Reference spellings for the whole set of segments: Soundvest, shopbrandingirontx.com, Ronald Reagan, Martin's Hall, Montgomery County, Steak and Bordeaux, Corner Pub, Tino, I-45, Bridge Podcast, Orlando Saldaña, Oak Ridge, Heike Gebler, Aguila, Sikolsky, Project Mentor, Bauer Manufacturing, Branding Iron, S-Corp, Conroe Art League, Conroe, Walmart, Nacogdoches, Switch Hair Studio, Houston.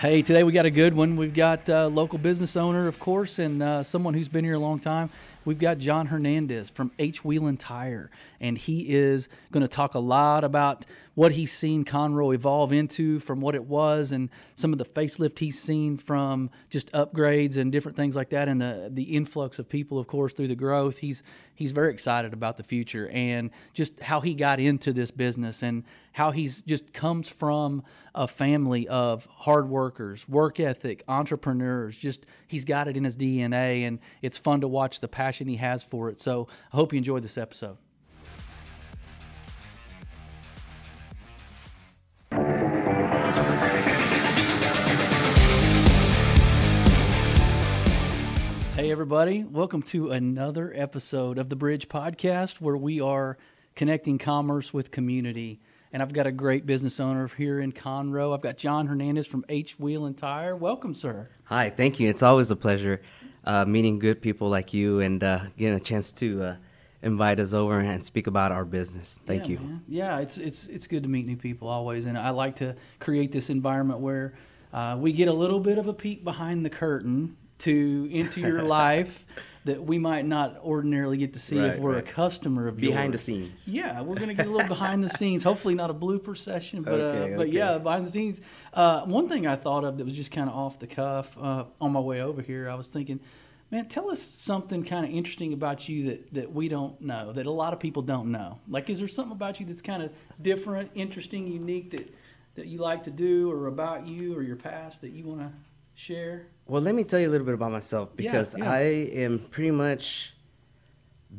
Hey, today we got a good one. We've got a local business owner, of course, and someone who's been here a long time. We've got John Hernandez from H Wheel and Tire, and he is going to talk a lot about what he's seen Conroe evolve into from what it was and some of the facelift he's seen from just upgrades and different things like that, and the influx of people, of course, through the growth. He's very excited about the future and just how he got into this business and how he's just comes from a family of hard workers, work ethic, entrepreneurs. Just he's got it in his DNA, and it's fun to watch the passion he has for it. So I hope you enjoyed this episode. Hey everybody, welcome to another episode of the Bridge Podcast, where we are connecting commerce with community. And I've got a great business owner here in Conroe. I've got John Hernandez from H Wheel and Tire. Welcome, sir. Hi, thank you. It's always a pleasure meeting good people like you and getting a chance to invite us over and speak about our business. Thank you. Man. Yeah, it's good to meet new people always, and I like to create this environment where we get a little bit of a peek behind the curtain into your life that we might not ordinarily get to see if we're a customer of yours. Behind the scenes. Yeah, we're going to get a little behind the scenes. Hopefully not a blooper session, but yeah, behind the scenes. One thing I thought of that was just kind of off the cuff on my way over here, I was thinking, man, tell us something kind of interesting about you that we don't know, that a lot of people don't know. Like, is there something about you that's kind of different, interesting, unique that you like to do, or about you or your past that you want to share? Well, let me tell you a little bit about myself, because I am pretty much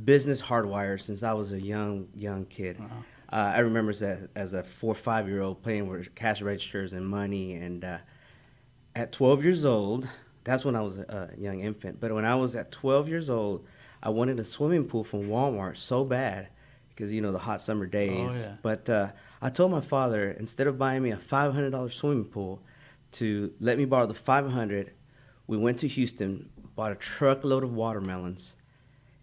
business hardwired since I was a young kid. Uh-huh. I remember as a 4 or 5 year old playing with cash registers and money, and at 12 years old, that's when I was a young infant. But when I was at 12 years old, I wanted a swimming pool from Walmart so bad, because you know the hot summer days. Oh, yeah. But I told my father, instead of buying me a $500 swimming pool, to let me borrow the $500. We went to Houston, bought a truckload of watermelons,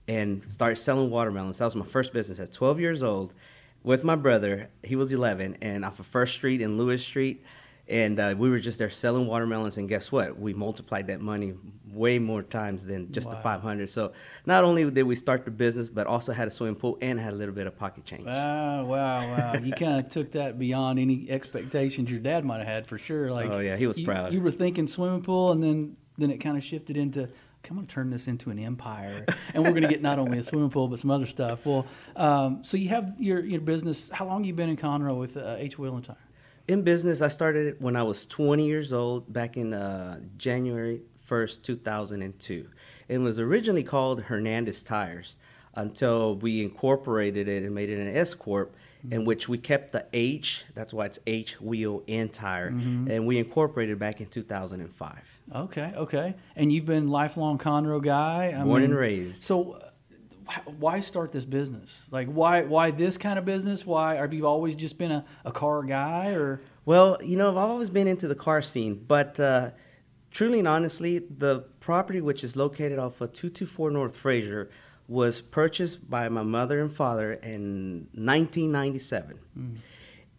and started selling watermelons. That was my first business at 12 years old with my brother. He was 11, and off of First Street and Lewis Street, and we were just there selling watermelons, and guess what? We multiplied that money way more times than just the 500. So not only did we start the business, but also had a swimming pool and had a little bit of pocket change. Wow. You kind of took that beyond any expectations your dad might have had, for sure. Like, oh, yeah, he was proud. You were thinking swimming pool, and then it kind of shifted into, I'm going to turn this into an empire, and we're going to get not only a swimming pool but some other stuff. Well, so you have your business. How long have you been in Conroe with H Wheel and Tire? In business, I started when I was 20 years old, back in January 1st, 2002. It was originally called Hernandez Tires until we incorporated it and made it an S-Corp, in which we kept the H, that's why it's H Wheel and Tire, and we incorporated back in 2005. Okay. And you've been lifelong Conroe guy? Born and raised. So why start this business? Like, why this kind of business? Why, have you always just been a car guy? Or? Well, I've always been into the car scene, but truly and honestly, the property, which is located off of 224 North Fraser, was purchased by my mother and father in 1997.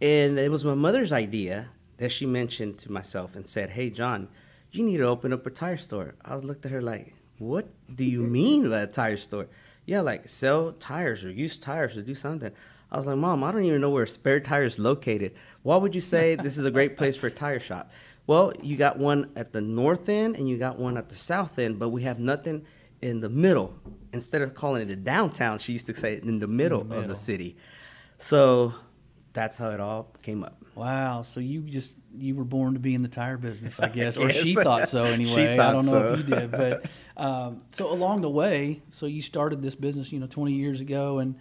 And it was my mother's idea that she mentioned to myself and said, "Hey, John, you need to open up a tire store." I was looked at her like, "What do you mean by a tire store?" "Yeah, like sell tires or use tires or do something." I was like, "Mom, I don't even know where Spare Tire is located. Why would you say this is a great place for a tire shop?" "Well, you got one at the north end and you got one at the south end, but we have nothing in the middle." Instead of calling it a downtown, she used to say in the middle of the city. So that's how it all came up. Wow. So you were born to be in the tire business, I guess. Or she thought so anyway. I don't know if you did. But so along the way, so you started this business, 20 years ago. And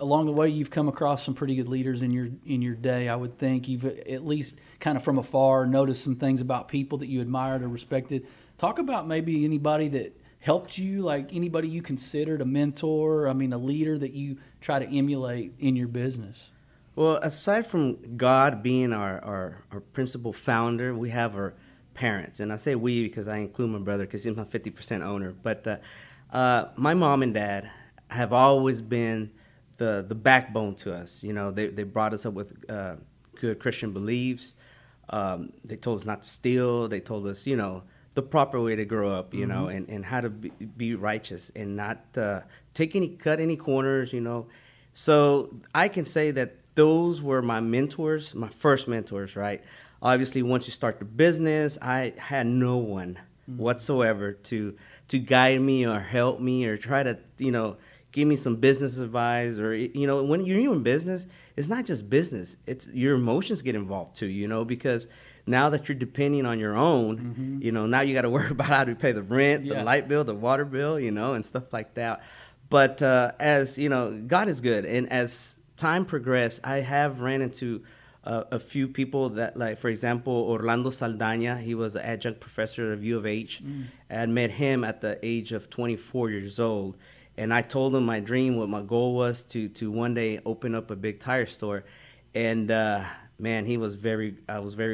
along the way, you've come across some pretty good leaders in your day. I would think you've at least kind of from afar noticed some things about people that you admired or respected. Talk about maybe anybody that helped you, like anybody you considered a mentor, I mean, a leader that you try to emulate in your business. Well, aside from God being our principal founder, we have our parents. And I say we because I include my brother because he's my 50% owner. But my mom and dad have always been the backbone to us. You know, they brought us up with good Christian beliefs. They told us not to steal. They told us, you know, the proper way to grow up, you mm-hmm. know, and how to be righteous and not cut any corners, you know. So I can say that those were my mentors, my first mentors, right? Obviously, once you start the business, I had no one mm-hmm. whatsoever to guide me or help me or try to, you know, give me some business advice or, you know, when you're in business, it's not just business. It's your emotions get involved too, you know, because now that you're depending on your own, mm-hmm. you know, now you got to worry about how to pay the rent, the light bill, the water bill, you know, and stuff like that. But as, you know, God is good. And as time progressed, I have ran into a few people that, like, for example, Orlando Saldaña, he was an adjunct professor at U of H. I met him at the age of 24 years old. And I told him my dream, what my goal was to one day open up a big tire store. And man, I was very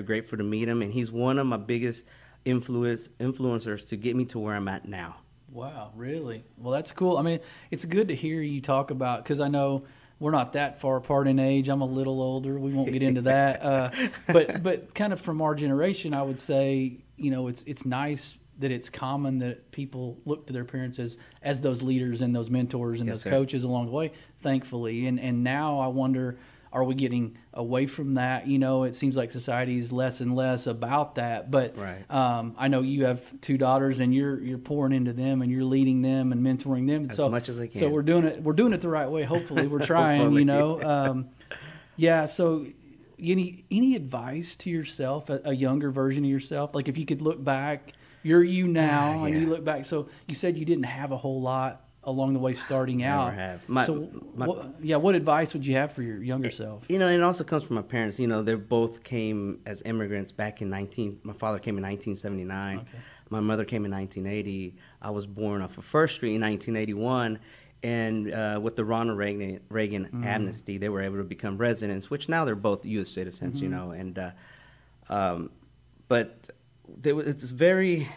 grateful to meet him. And he's one of my biggest influencers to get me to where I'm at now. Wow, really? Well, that's cool. I mean, it's good to hear you talk about, because I know we're not that far apart in age. I'm a little older. We won't get into that. But kind of from our generation, I would say, you know, it's nice that it's common that people look to their parents as those leaders and those mentors and those coaches along the way, thankfully. And now I wonder, are we getting away from that? You know, it seems like society is less and less about that. But right. I know you have two daughters, and you're pouring into them, and you're leading them and mentoring them as much as I can. So we're doing it the right way. Hopefully, we're trying. Hopefully. You know, So, any advice to yourself, a younger version of yourself? Like if you could look back, you're you now, and you look back. So you said you didn't have a whole lot along the way starting out. Never have. What advice would you have for your younger self? You know, and it also comes from my parents. You know, they both came as immigrants back in my father came in 1979. Okay. My mother came in 1980. I was born off of First Street in 1981. And with the Ronald Reagan mm-hmm. amnesty, they were able to become residents, which now they're both U.S. citizens, mm-hmm. you know. And but it's very...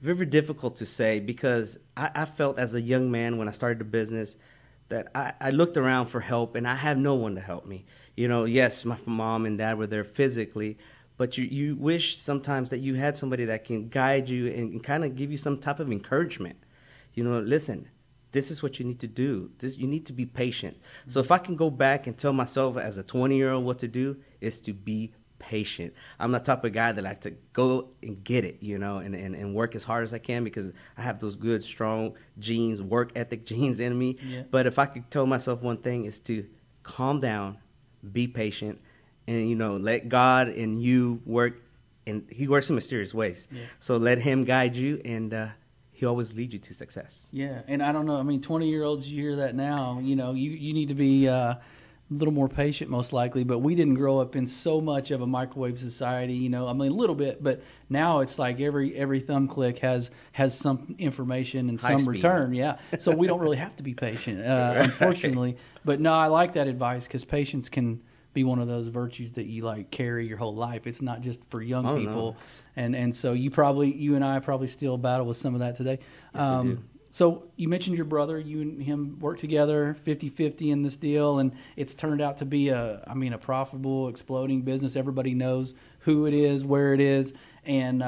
very difficult to say because I felt as a young man when I started the business that I looked around for help and I had no one to help me. You know, yes, my mom and dad were there physically, but you wish sometimes that you had somebody that can guide you and kind of give you some type of encouragement. You know, listen, this is what you need to do. You need to be patient. Mm-hmm. So if I can go back and tell myself as a 20-year-old what to do, is to be patient. I'm the type of guy that like to go and get it, you know, and work as hard as I can because I have those good, strong genes, work ethic genes in me. Yeah. But if I could tell myself one thing is to calm down, be patient, and, you know, let God and you work, and he works in mysterious ways. Yeah. So let him guide you, and he always leads you to success. Yeah, and I don't know, I mean, 20-year-olds, you hear that now, you know, you need to be... a little more patient, most likely, but we didn't grow up in so much of a microwave society, you know, I mean, a little bit, but now it's like every thumb click has some information and some return, yeah, so we don't really have to be patient, right. Unfortunately, but no, I like that advice, because patience can be one of those virtues that you, like, carry your whole life. It's not just for young people, and so you and I probably still battle with some of that today. Yes, we do. So you mentioned your brother, you and him worked together 50-50 in this deal, and it's turned out to be a profitable, exploding business. Everybody knows who it is, where it is, and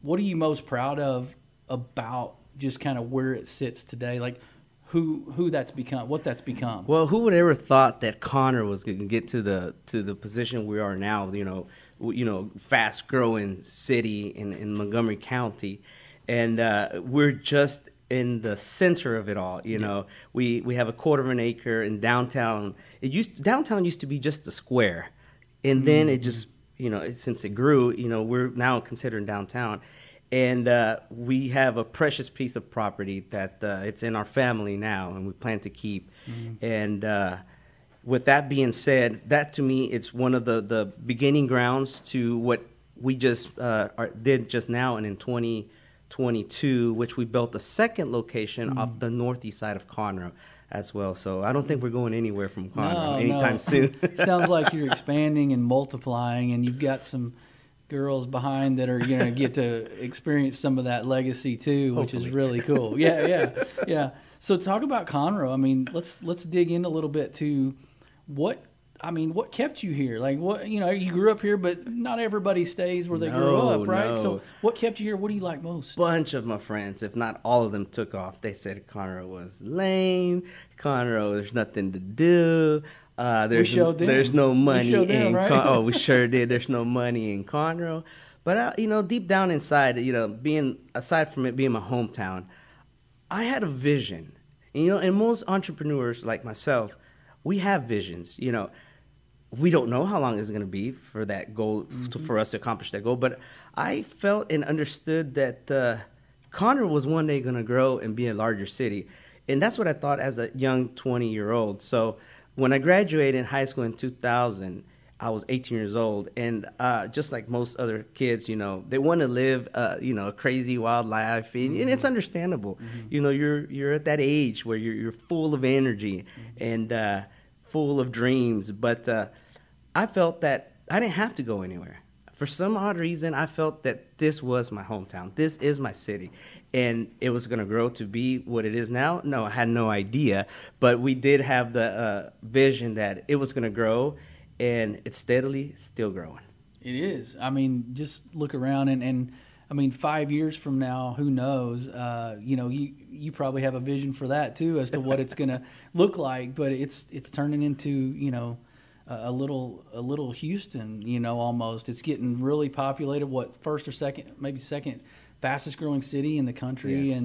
what are you most proud of about just kind of where it sits today? Like who that's become, what that's become? Well, who would ever thought that Conroe was going to get to the position we are now, you know, fast-growing city in Montgomery County, and we're just in the center of it all, you know. Yeah. We have a quarter of an acre in downtown. Downtown used to be just a square, and then it just, you know, since it grew, you know, we're now considering downtown. And we have a precious piece of property that it's in our family now, and we plan to keep. Mm-hmm. And with that being said, that to me, it's one of the beginning grounds to what we just did just now and in 2022, which we built a second location off the northeast side of Conroe as well. So I don't think we're going anywhere from Conroe anytime soon. Sounds like you're expanding and multiplying, and you've got some girls behind that are going to get to experience some of that legacy too, which is really cool. Yeah. So talk about Conroe. I mean, let's dig in a little bit to what kept you here? Like, what, you grew up here, but not everybody stays where they grew up, right? No. So what kept you here? What do you like most? Bunch of my friends, if not all of them, took off. They said Conroe was lame. Conroe, there's nothing to do. There's no money in Conroe. Right? We sure did. There's no money in Conroe. But, deep down inside, aside from it being my hometown, I had a vision. And most entrepreneurs like myself, we have visions. We don't know how long it's going to be for that goal, for us to accomplish that goal. But I felt and understood that Conroe was one day going to grow and be a larger city. And that's what I thought as a young 20-year-old. So when I graduated high school in 2000, I was 18 years old, and just like most other kids, they want to live, a crazy, wild life, and it's understandable. Mm-hmm. You're at that age where you're full of energy and full of dreams. But I felt that I didn't have to go anywhere. For some odd reason, I felt that this was my hometown. This is my city. And it was going to grow to be what it is now? No, I had no idea. But we did have the vision that it was going to grow, and it's steadily still growing. It is. I mean, just look around, and 5 years from now, who knows? You probably have a vision for that, too, as to what it's going to look like. But it's turning into, a little Houston, almost. It's getting really populated. What, first or second, maybe second fastest growing city in the country,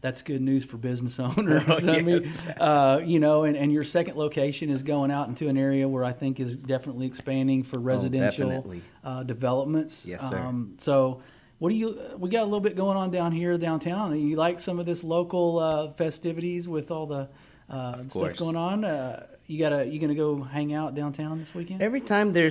that's good news for business owners. And your second location is going out into an area where I think is definitely expanding for residential developments. Yes, sir. So we got a little bit going on down here downtown. You like some of this local festivities with all the stuff going on? You gonna go hang out downtown this weekend? Every time they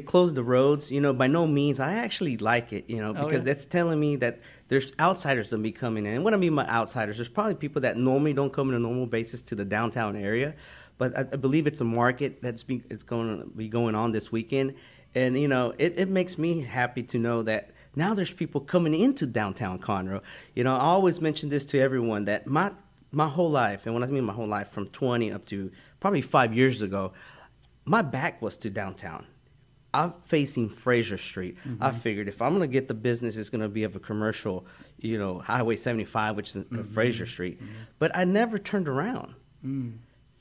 close the roads, by no means, I actually like it, because that's telling me that there's outsiders that'll be coming in. And what I mean by outsiders, there's probably people that normally don't come on a normal basis to the downtown area, but I believe it's a market it's going to be going on this weekend, and it makes me happy to know that now there's people coming into downtown Conroe. I always mention this to everyone that my whole life, and when I mean my whole life, from 20 up to probably 5 years ago, my back was to downtown. I'm facing Fraser Street. Mm-hmm. I figured if I'm going to get the business, it's going to be of a commercial, Highway 75, which is Fraser Street. Mm-hmm. But I never turned around. Mm.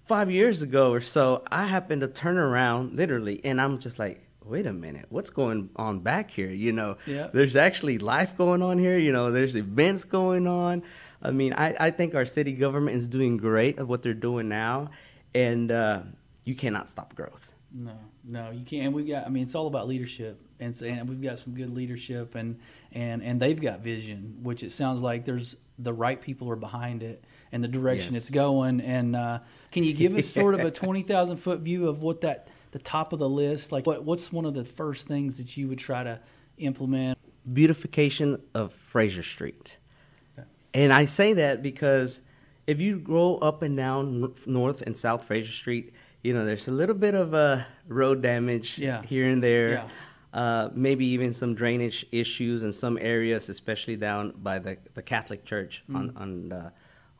5 years ago or so, I happened to turn around, literally, and I'm just like, wait a minute, what's going on back here? There's actually life going on here. There's events going on. I mean, I think our city government is doing great of what they're doing now, and you cannot stop growth. No, you can't. And it's all about leadership, and we've got some good leadership, and they've got vision, which it sounds like there's the right people are behind it and the direction it's going. And can you give us sort of a 20,000-foot view of what the top of the list, like what's one of the first things that you would try to implement? Beautification of Fraser Street. And I say that because if you go up and down North and South Fraser Street, there's a little bit of road damage here and there, maybe even some drainage issues in some areas, especially down by the Catholic Church on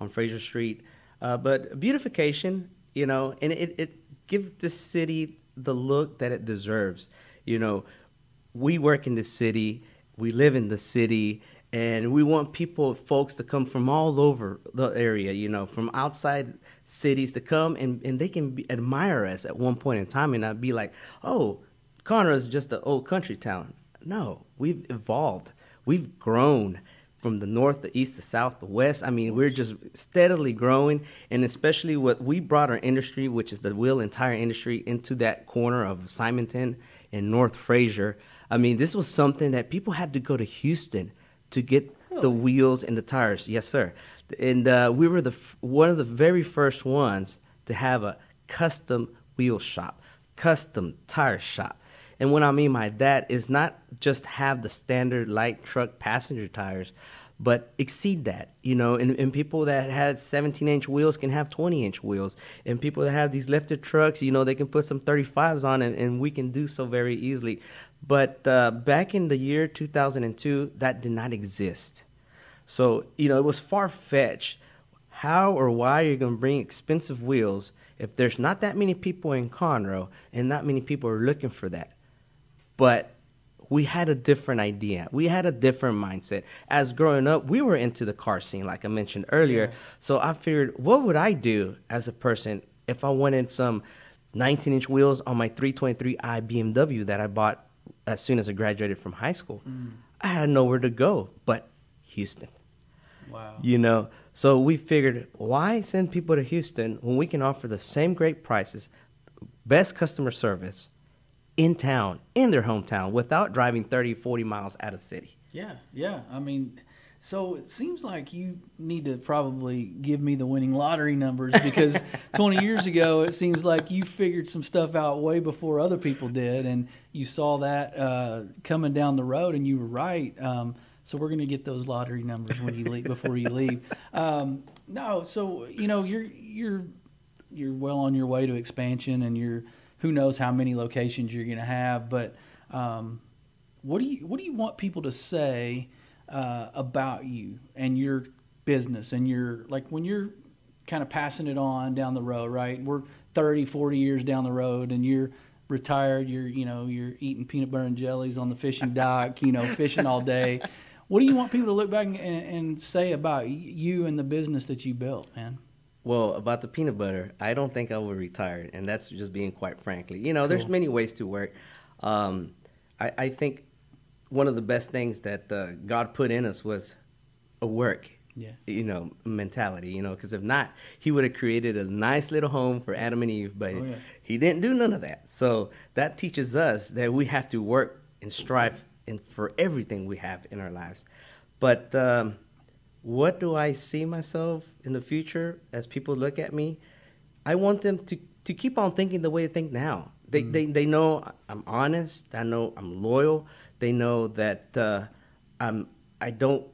Fraser Street. But beautification, and it gives this city the look that it deserves. We work in this city, we live in the city. And we want folks to come from all over the area, from outside cities to come, and they can admire us at one point in time and not be like, oh, Conroe is just an old country town. No, we've evolved. We've grown from the north to east to south to west. I mean, we're just steadily growing, and especially what we brought our industry, which is the wheel and tire industry, into that corner of Simonton and North Fraser. I mean, this was something that people had to go to Houston to get the wheels and the tires. Yes, sir. And we were one of the very first ones to have a custom wheel shop, custom tire shop. And what I mean by that is not just have the standard light truck passenger tires, but exceed that, you know, and people that had 17-inch wheels can have 20-inch wheels, and people that have these lifted trucks, you know, they can put some 35s on, and we can do so very easily. But back in the year 2002, that did not exist. So, you know, it was far-fetched. How or why are you going to bring expensive wheels if there's not that many people in Conroe and not many people are looking for that? But we had a different idea. We had a different mindset. As growing up, we were into the car scene, like I mentioned earlier. Yeah. So I figured, what would I do as a person if I wanted some 19-inch wheels on my 323i BMW that I bought as soon as I graduated from high school? Mm. I had nowhere to go but Houston. Wow. You know, so we figured, why send people to Houston when we can offer the same great prices, best customer service, in town, in their hometown, without driving 30, 40 miles out of city. Yeah, yeah. I mean, so it seems like you need to probably give me the winning lottery numbers, because 20 years ago, it seems like you figured some stuff out way before other people did, and you saw that coming down the road, and you were right. So we're going to get those lottery numbers when you leave, before you leave. No, so, you know, you're well on your way to expansion, and you're who knows how many locations you're going to have, but what do you want people to say about you and your business and your, like, when you're kind of passing it on down the road, right? We're 30, 40 years down the road, and you're retired. You're eating peanut butter and jellies on the fishing dock, you know, fishing all day. What do you want people to look back and say about you and the business that you built, man? Well, about the peanut butter, I don't think I will retire, and that's just being quite frankly. You know, cool. There's many ways to work. I think one of the best things that God put in us was a work, you know, mentality, you know, because if not, he would have created a nice little home for Adam and Eve, but he didn't do none of that. So that teaches us that we have to work and strive for everything we have in our lives. But what do I see myself in the future as people look at me? I want them to keep on thinking the way they think now. They know I'm honest. I know I'm loyal. They know that I don't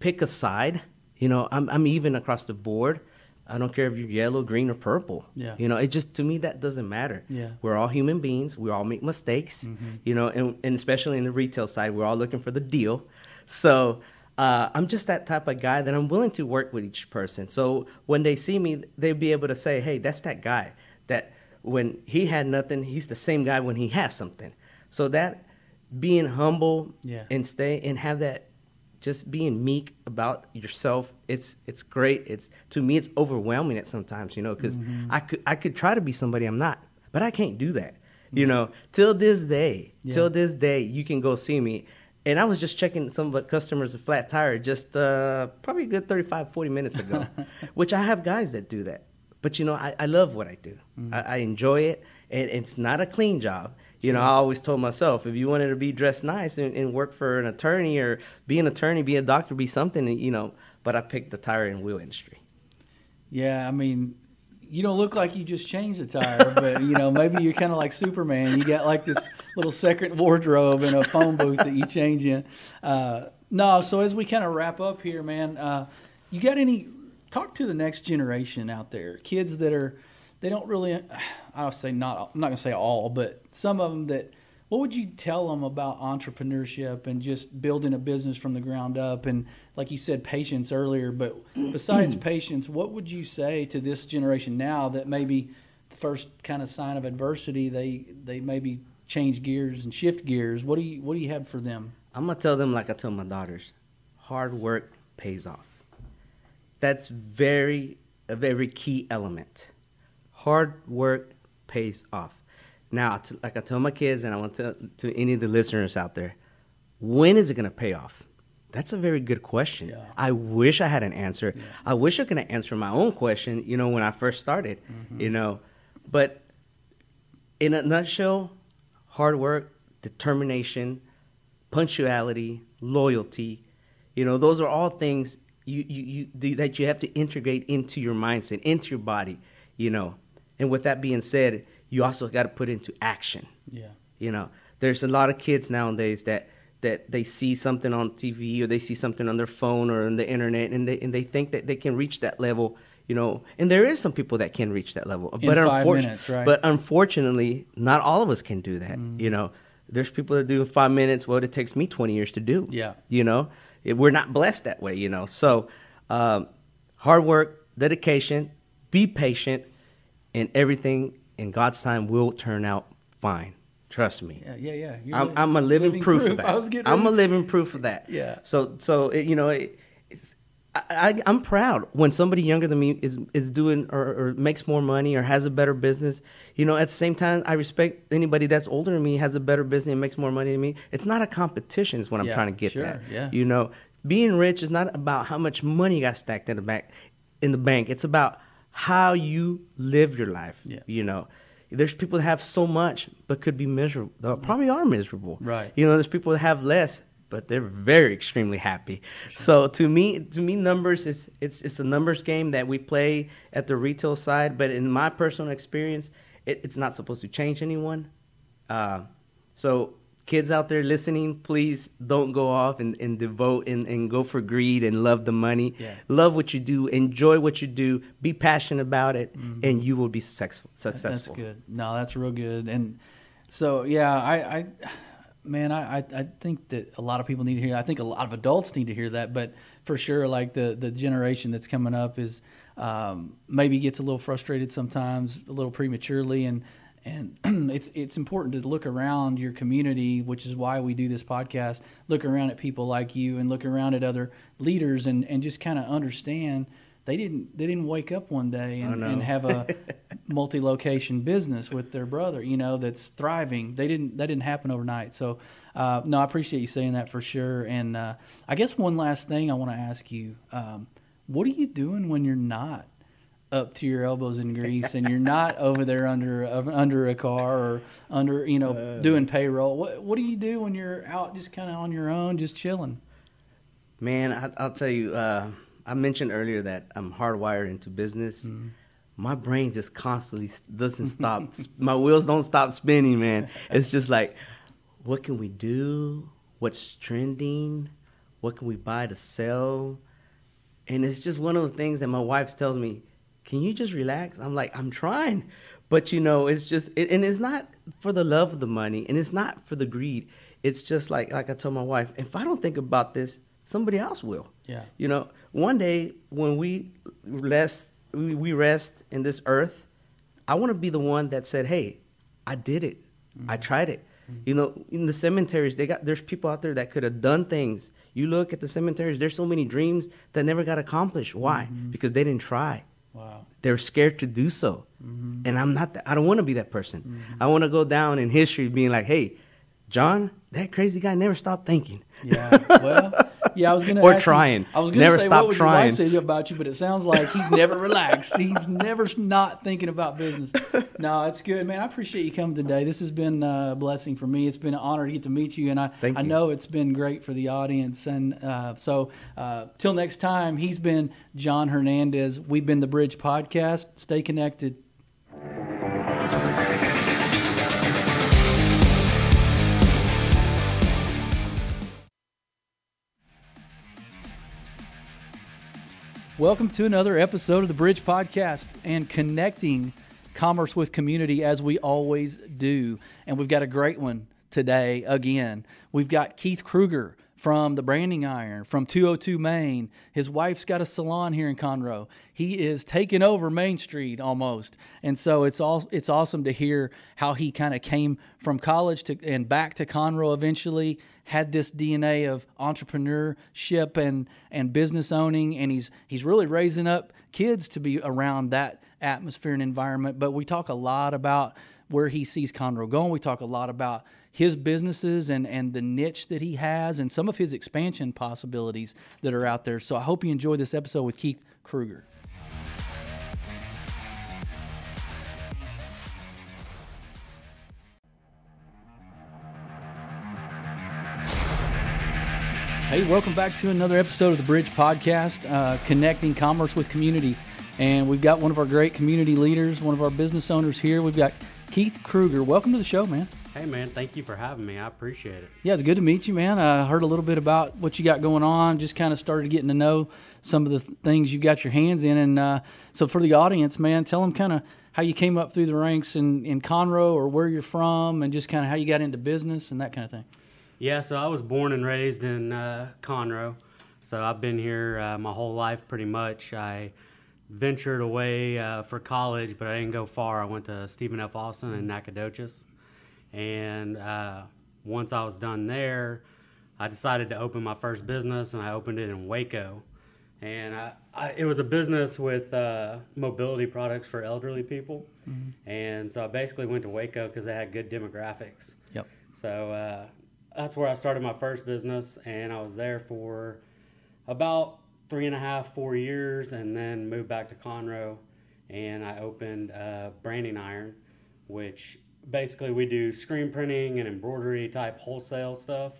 pick a side. You know, I'm even across the board. I don't care if you're yellow, green, or purple. Yeah. You know, it just, to me, that doesn't matter. Yeah. We're all human beings. We all make mistakes. Mm-hmm. You know, and especially in the retail side, we're all looking for the deal. So I'm just that type of guy that I'm willing to work with each person. So when they see me, they'll be able to say, hey, that's that guy that when he had nothing, he's the same guy when he has something. So that being humble and stay and have that just being meek about yourself, it's great. It's, to me, it's overwhelming at sometimes, you know, because I could try to be somebody I'm not, but I can't do that. Mm-hmm. You know, till this day, you can go see me. And I was just checking some of the customers' flat tire just probably a good 35, 40 minutes ago, which I have guys that do that. But, you know, I love what I do. Mm-hmm. I enjoy it, and it's not a clean job. You know, I always told myself, if you wanted to be dressed nice and work for an attorney or be an attorney, be a doctor, be something, you know, but I picked the tire and wheel industry. Yeah, I mean, you don't look like you just changed the tire, but, you know, maybe you're kind of like Superman. You got like this little second wardrobe and a phone booth that you change in. No, so as we kind of wrap up here, man, you got any – talk to the next generation out there, kids that are – they don't really – I'll say not – I'm not going to say all, but some of them that – what would you tell them about entrepreneurship and just building a business from the ground up? And like you said, patience earlier, but besides patience, what would you say to this generation now that maybe the first kind of sign of adversity, they maybe change gears and shift gears? What do you have for them? I'm going to tell them like I tell my daughters, hard work pays off. That's a very key element. Hard work pays off. Now, like I tell my kids, and I want to any of the listeners out there, when is it going to pay off? That's a very good question. Yeah. I wish I had an answer. Yeah. I wish I could answer my own question, you know, when I first started, you know. But in a nutshell, hard work, determination, punctuality, loyalty, You know, those are all things you that you have to integrate into your mindset, into your body, you know. And with that being said, you also got to put into action. Yeah. You know, there's a lot of kids nowadays that they see something on TV or they see something on their phone or on the internet, and they think that they can reach that level, you know. And there is some people that can reach that level, but unfortunately, not all of us can do that. Mm. You know, there's people that do 5 minutes. Well, it takes me 20 years to do. Yeah. You know, we're not blessed that way. You know, so hard work, dedication, be patient, and everything in God's time will turn out fine. Trust me. Yeah. I'm a living proof of that. I'm a living proof of that. Yeah. So it, you know, I'm proud when somebody younger than me is doing or makes more money or has a better business. You know, at the same time, I respect anybody that's older than me, has a better business, and makes more money than me. It's not a competition is what I'm trying to get at. Yeah. You know, being rich is not about how much money you got stacked in the bank. It's about how you live your life, you know. There's people that have so much but could be miserable. They probably are miserable. Right. You know, there's people that have less but they're very extremely happy. Sure. So to me, numbers is it's a numbers game that we play at the retail side. But in my personal experience, it's not supposed to change anyone. So kids out there listening, please don't go off and devote and go for greed and love the money. Yeah. Love what you do. Enjoy what you do. Be passionate about it, and you will be successful. That's good. No, that's real good. And so, yeah, I think that a lot of people need to hear that. I think a lot of adults need to hear that. But for sure, like the generation that's coming up is maybe gets a little frustrated sometimes, a little prematurely, and it's important to look around your community, which is why we do this podcast. Look around at people like you and look around at other leaders and just kind of understand they didn't wake up one day and have a multi-location business with their brother, you know, that's thriving. That didn't happen overnight. So, no, I appreciate you saying that for sure. And I guess one last thing I want to ask you, what are you doing when you're not up to your elbows in grease and you're not over there under a car or under, you know, doing payroll? What do you do when you're out just kind of on your own, just chilling? Man, I'll tell you, I mentioned earlier that I'm hardwired into business. Mm. My brain just constantly doesn't stop. My wheels don't stop spinning, man. It's just like, what can we do? What's trending? What can we buy to sell? And it's just one of those things that my wife tells me, can you just relax? I'm like, I'm trying. But, you know, it's just, and it's not for the love of the money, and it's not for the greed. It's just like I told my wife, if I don't think about this, somebody else will. Yeah. You know, one day when we rest in this earth, I want to be the one that said, hey, I did it. Mm-hmm. I tried it. Mm-hmm. You know, in the cemeteries, there's people out there that could have done things. You look at the cemeteries, there's so many dreams that never got accomplished. Why? Mm-hmm. Because they didn't try. Wow. They're scared to do so. Mm-hmm. And I don't want to be that person. Mm-hmm. I want to go down in history being like, hey, John, that crazy guy never stopped thinking. Yeah, well, yeah, I was going to or trying. I was going to never say, stop what trying. Would your wife say about you? But it sounds like he's never relaxed. He's never not thinking about business. No, it's good, man. I appreciate you coming today. This has been a blessing for me. It's been an honor to get to meet you, and I know it's been great for the audience. And so till next time, he's been John Hernandez. We've been The Bridge Podcast. Stay connected. Welcome to another episode of The Bridge Podcast and connecting commerce with community as we always do. And we've got a great one today again. We've got Keath Krueger from the Branding Iron, from 202 Main. His wife's got a salon here in Conroe. He is taking over Main Street almost. And so it's awesome to hear how he kind of came from college and back to Conroe eventually, had this DNA of entrepreneurship and business owning, and he's really raising up kids to be around that atmosphere and environment. But we talk a lot about where he sees Conroe going. We talk a lot about his businesses and the niche that he has and some of his expansion possibilities that are out there. So I hope you enjoy this episode with Keath Krueger. Hey, welcome back to another episode of the Bridge Podcast, connecting commerce with community. And we've got one of our great community leaders, one of our business owners here. We've got Keath Krueger. Welcome to the show, man. Hey, man. Thank you for having me. I appreciate it. Yeah, it's good to meet you, man. I heard a little bit about what you got going on, just kind of started getting to know some of the things you got your hands in. And so for the audience, man, tell them kind of how you came up through the ranks in Conroe or where you're from and just kind of how you got into business and that kind of thing. Yeah, so I was born and raised in Conroe. So I've been here my whole life pretty much. I ventured away for college, but I didn't go far. I went to Stephen F. Austin in Nacogdoches. And once I was done there, I decided to open my first business, and I opened it in Waco. And it was a business with mobility products for elderly people. Mm-hmm. And so I basically went to Waco because they had good demographics. Yep. So that's where I started my first business, and I was there for about 3.5, 4 years, and then moved back to Conroe, and I opened Branding Iron, which basically we do screen printing and embroidery type wholesale stuff,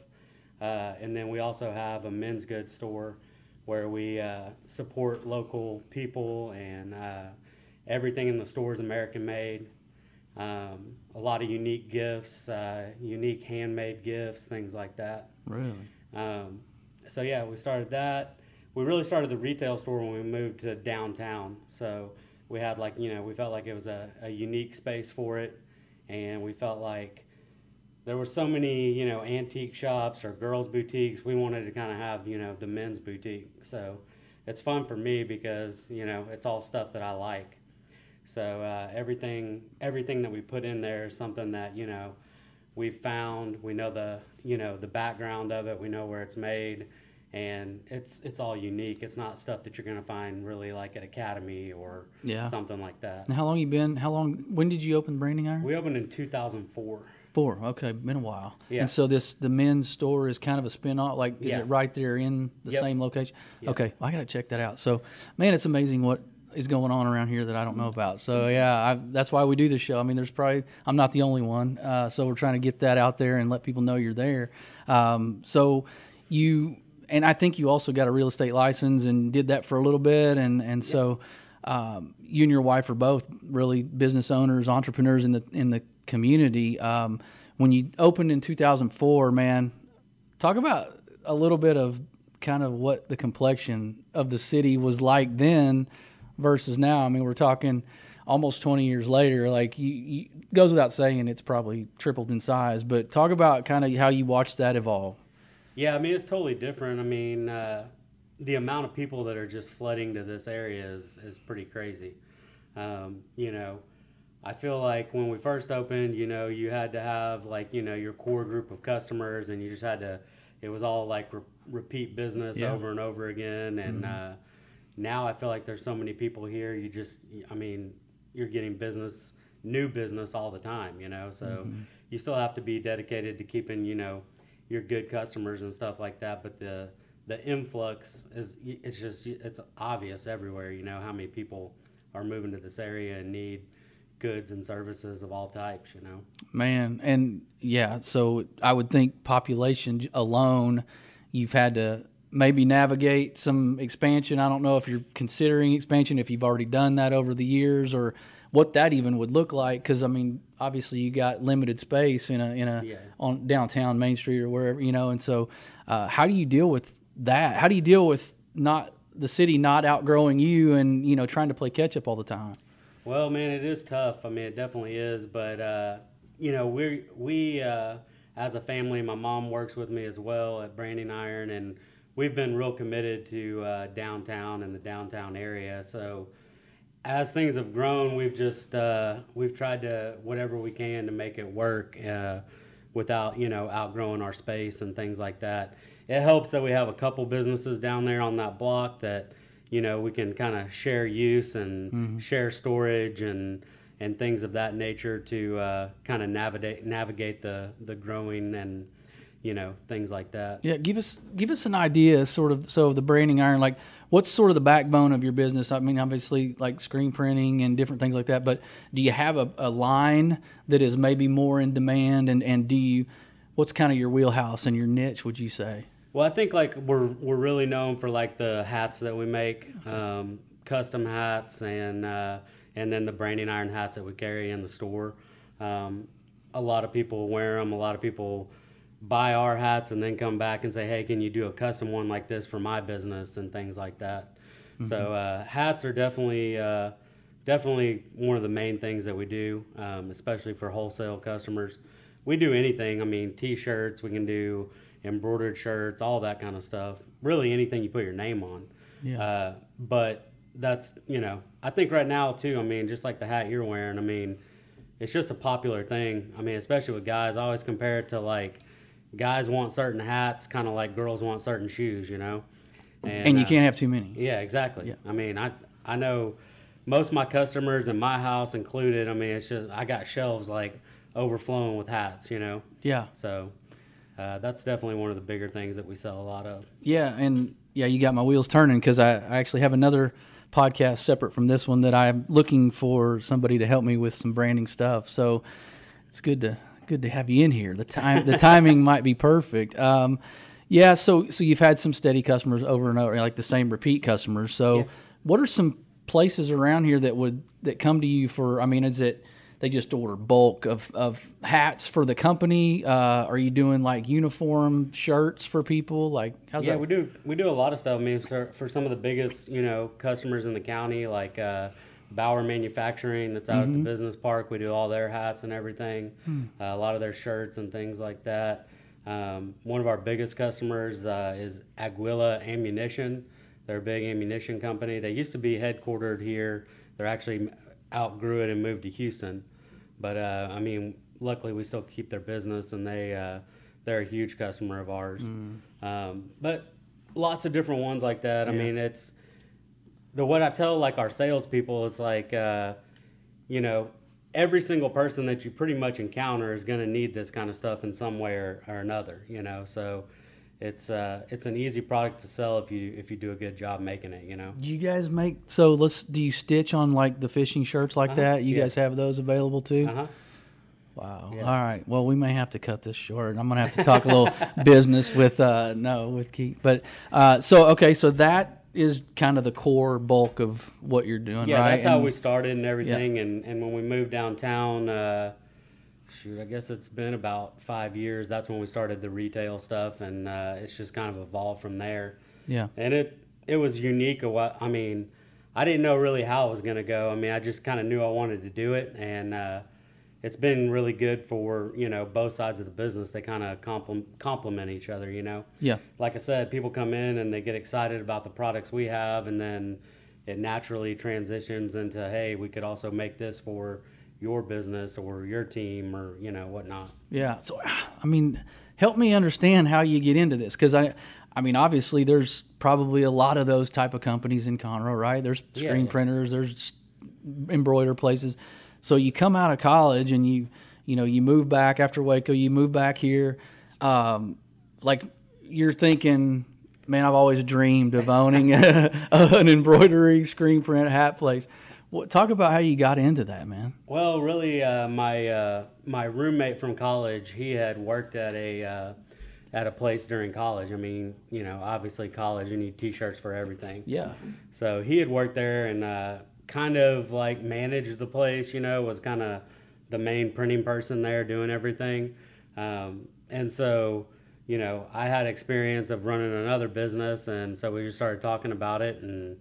and then we also have a men's goods store where we support local people, and everything in the store is American made. A lot of unique gifts, unique handmade gifts, things like that. Really? So yeah, we started that. We really started the retail store when we moved to downtown. So we had we felt like it was a unique space for it. And we felt like there were so many, antique shops or girls' boutiques. We wanted to kind of have, the men's boutique. So it's fun for me because, it's all stuff that I like. So everything that we put in there is something that, we found. We know the, the background of it. We know where it's made. And it's all unique. It's not stuff that you're going to find really like at Academy or something like that. And when did you open Branding Iron? We opened in 2004. Okay, been a while. Yeah. And so the men's store is kind of a spin-off, is it right there in the same location? Yep. Okay, well, I got to check that out. So, man, it's amazing what is going on around here that I don't know about. So, that's why we do this show. I mean, I'm not the only one. So we're trying to get that out there and let people know you're there. And I think you also got a real estate license and did that for a little bit. And so you and your wife are both really business owners, entrepreneurs in the community. When you opened in 2004, man, talk about a little bit of kind of what the complexion of the city was like then versus now. I mean, we're talking almost 20 years later. Like, it goes without saying it's probably tripled in size. But talk about kind of how you watched that evolve. Yeah, I mean, it's totally different. I mean, the amount of people that are just flooding to this area is pretty crazy. I feel like when we first opened, you had to have your core group of customers, and you just had to, it was all like repeat business over and over again. And now I feel like there's so many people here, you're getting new business all the time, so you still have to be dedicated to keeping, your good customers and stuff like that, but the influx it's obvious everywhere. How many people are moving to this area and need goods and services of all types. Man, and yeah, so I would think population alone, you've had to maybe navigate some expansion. I don't know if you're considering expansion, if you've already done that over the years, or what that even would look like, because, obviously you got limited space on downtown Main Street or wherever, and so how do you deal with that? How do you deal with the city not outgrowing you and, trying to play catch-up all the time? Well, man, it is tough. I mean, it definitely is, but, we as a family, my mom works with me as well at Branding Iron, and we've been real committed to downtown and the downtown area, so as things have grown, we've just we've tried to whatever we can to make it work without outgrowing our space and things like that. It helps that we have a couple businesses down there on that block that we can kind of share use and share storage and things of that nature to kind of navigate the growing and things like that. Yeah, give us an idea, sort of. So the Branding Iron, like, what's sort of the backbone of your business? I mean, obviously, like screen printing and different things like that. But do you have a line that is maybe more in demand? And what's kind of your wheelhouse and your niche? Would you say? Well, I think like we're really known for like the hats that we make, custom hats, and then the Branding Iron hats that we carry in the store. A lot of people wear them. A lot of people buy our hats and then come back and say, "Hey, can you do a custom one like this for my business?" and things like that. Mm-hmm. So hats are definitely one of the main things that we do, especially for wholesale customers. We do anything. I mean, T-shirts. We can do embroidered shirts, all that kind of stuff. Really, anything you put your name on. Yeah. But that's, you know, I think right now too. I mean, just like the hat you're wearing. I mean, it's just a popular thing. I mean, especially with guys. I always compare it to like guys want certain hats, kind of like girls want certain shoes. You know. And you can't have too many. Yeah, exactly. Yeah. I mean, I know most of my customers and my house included. I mean, it's just I got shelves like overflowing with hats, you know? Yeah. So that's definitely one of the bigger things that we sell a lot of. Yeah, and yeah, you got my wheels turning because I actually have another podcast separate from this one that I'm looking for somebody to help me with some branding stuff. So it's good to have you in here. The timing might be perfect. Yeah, so you've had some steady customers over and over, like the same repeat customers. So yeah. What are some places around here that come to you for, I mean, is it they just order bulk of hats for the company? Are you doing like uniform shirts for people? Like, how's that? Yeah, we do a lot of stuff. I mean, for some of the biggest, you know, customers in the county, like Bauer Manufacturing, that's out at the business park. We do all their hats and everything, a lot of their shirts and things like that. One of our biggest customers is Aguila Ammunition. They're a big ammunition company. They used to be headquartered here. They're actually outgrew it and moved to Houston. But, I mean, luckily we still keep their business, and they're a huge customer of ours. But lots of different ones like that. Yeah. I mean, it's what I tell, like, our salespeople is, like, you know, every single person that you pretty much encounter is going to need this kind of stuff in some way or another, you know. So it's an easy product to sell if you do a good job making it, you know. You guys make, so let's, do you stitch on like the fishing shirts like that? You guys have those available too? Wow. Yeah. All right. Well, we may have to cut this short. I'm going to have to talk a little business with Keath. But so that is kind of the core bulk of what you're doing, right? Yeah, that's how we started and everything. Yeah. And when we moved downtown, I guess it's been about 5 years. That's when we started the retail stuff, and it's just kind of evolved from there. Yeah. And it was unique. I mean, I didn't know really how it was going to go. I mean, I just kind of knew I wanted to do it, and it's been really good for, you know, both sides of the business. They kind of complement each other, you know? Yeah. Like I said, people come in and they get excited about the products we have, and then it naturally transitions into, hey, we could also make this for your business or your team or, you know, whatnot. Yeah. So, I mean, help me understand how you get into this. Because, I mean, obviously there's probably a lot of those type of companies in Conroe, right? There's screen printers, there's embroider places. So you come out of college and you move back after Waco, you move back here. Like you're thinking, man, I've always dreamed of owning an embroidery screen print hat place. Talk about how you got into that, man. Well, really, my roommate from college, he had worked at a place during college. I mean, you know, obviously college, you need T-shirts for everything. Yeah. So he had worked there and kind of like managed the place. You know, was kind of the main printing person there, doing everything. And so, you know, I had experience of running another business, and so we just started talking about it, and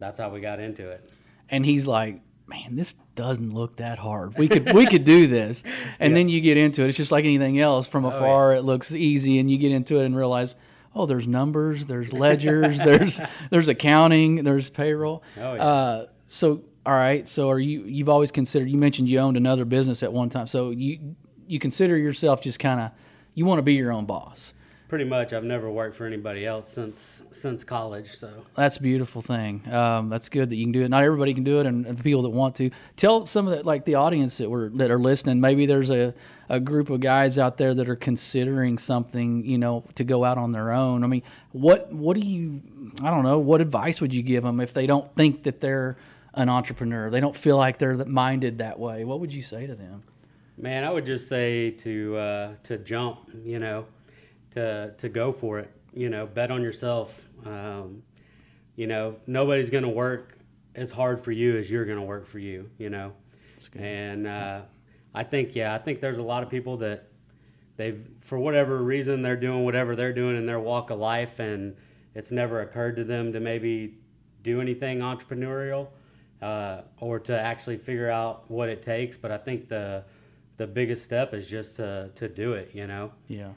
that's how we got into it. And he's like, man, this doesn't look that hard. We could do this. And then you get into it. It's just like anything else. From afar, it looks easy. And you get into it and realize, oh, there's numbers, there's ledgers, there's accounting, there's payroll. Oh, yeah. So, all right. So are you've always considered, you mentioned you owned another business at one time. So you consider yourself just kind of, you want to be your own boss. Pretty much. I've never worked for anybody else since college. So that's a beautiful thing. That's good that you can do it. Not everybody can do it, and the people that want to. Tell some of the, like the audience that are listening. Maybe there's a group of guys out there that are considering something, you know, to go out on their own. I mean, what advice would you give them if they don't think that they're an entrepreneur? They don't feel like they're minded that way. What would you say to them? Man, I would just say to jump, you know. To go for it. you know, bet on yourself. You know, nobody's going to work as hard for you as you're going to work for you, you know. That's good. And I think there's a lot of people that they've, for whatever reason, they're doing whatever they're doing in their walk of life, and it's never occurred to them to maybe do anything entrepreneurial or to actually figure out what it takes. But I think the biggest step is just to do it, you know. Yeah.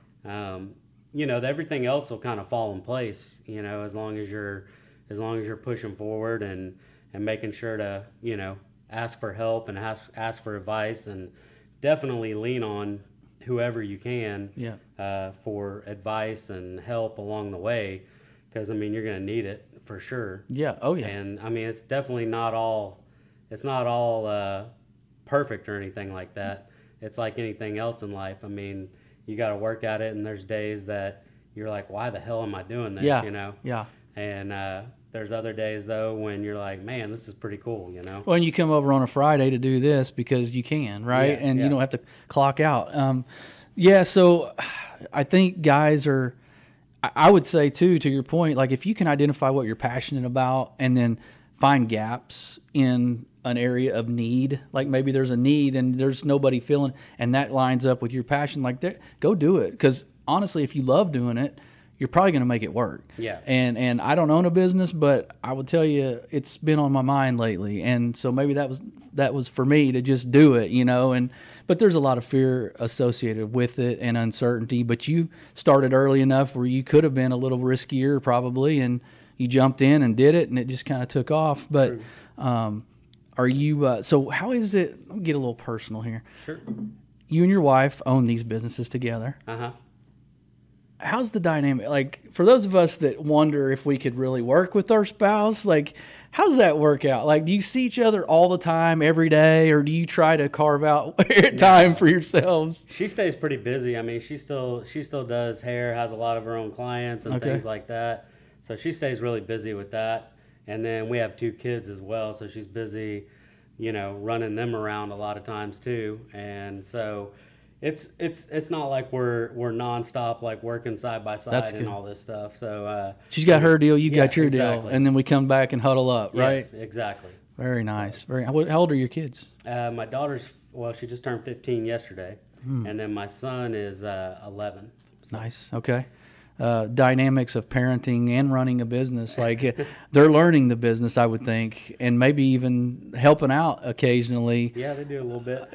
You know, everything else will kind of fall in place, you know, as long as you're pushing forward and making sure to, you know, ask for help and ask for advice, and definitely lean on whoever you can for advice and help along the way, because I mean you're going to need it for sure. Yeah. Oh yeah. And I mean it's definitely not all perfect or anything like that. It's like anything else in life. I mean, you got to work at it, and there's days that you're like, why the hell am I doing this? Yeah. You know? Yeah. And there's other days though when you're like, man, this is pretty cool, you know? Well, and you come over on a Friday to do this because you can, right? Yeah, and you don't have to clock out. So I think guys are, I would say too, to your point, like if you can identify what you're passionate about and then find gaps in an area of need, like maybe there's a need and there's nobody filling, and that lines up with your passion, like there, go do it. Because honestly, if you love doing it, you're probably going to make it work. Yeah. And I don't own a business, but I will tell you, it's been on my mind lately. And so maybe that was for me to just do it, you know, but there's a lot of fear associated with it and uncertainty, but you started early enough where you could have been a little riskier probably. And you jumped in and did it, and it just kind of took off. But, are you, so how is it, I'll get a little personal here. Sure. You and your wife own these businesses together. Uh-huh. How's the dynamic? Like, for those of us that wonder if we could really work with our spouse, like, how does that work out? Like, do you see each other all the time, every day, or do you try to carve out time for yourselves? She stays pretty busy. I mean, she still does hair, has a lot of her own clients and things like that. So she stays really busy with that. And then we have two kids as well, so she's busy, you know, running them around a lot of times too. And so it's not like we're nonstop, like working side by side. That's and good. All this stuff. So she's got her deal, you got your deal, and then we come back and huddle up, right? Yes, exactly. Very nice. Very. How old are your kids? My daughter's she just turned 15 yesterday, and then my son is 11. So. Nice. Okay. Dynamics of parenting and running a business, like they're learning the business, I would think, and maybe even helping out occasionally. Yeah, they do a little bit.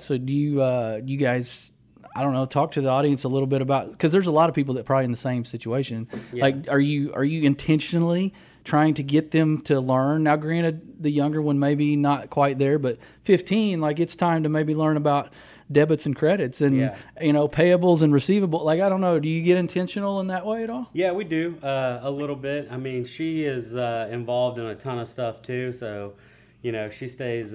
So do you you guys, I don't know, talk to the audience a little bit about, because there's a lot of people that are probably in the same situation. Yeah. Like, are you intentionally trying to get them to learn? Now, granted, the younger one maybe not quite there, but 15, like it's time to maybe learn about debits and credits and you know, payables and receivable. Like, I don't know, do you get intentional in that way at all? Yeah, we do a little bit. I mean, she is involved in a ton of stuff too, so you know, she stays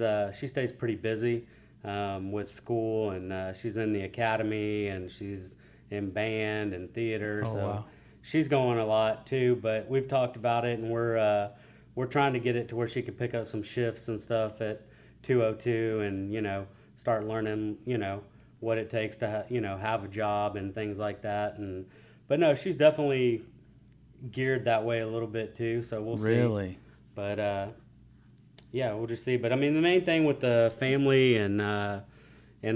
pretty busy with school, and she's in the academy and she's in band and theater. She's going a lot too, but we've talked about it, and we're trying to get it to where she can pick up some shifts and stuff at 202 and, you know, start learning, you know, what it takes to, you know, have a job and things like that. And but no, she's definitely geared that way a little bit too. So we'll see. Really? But we'll just see. But I mean, the main thing with the family and the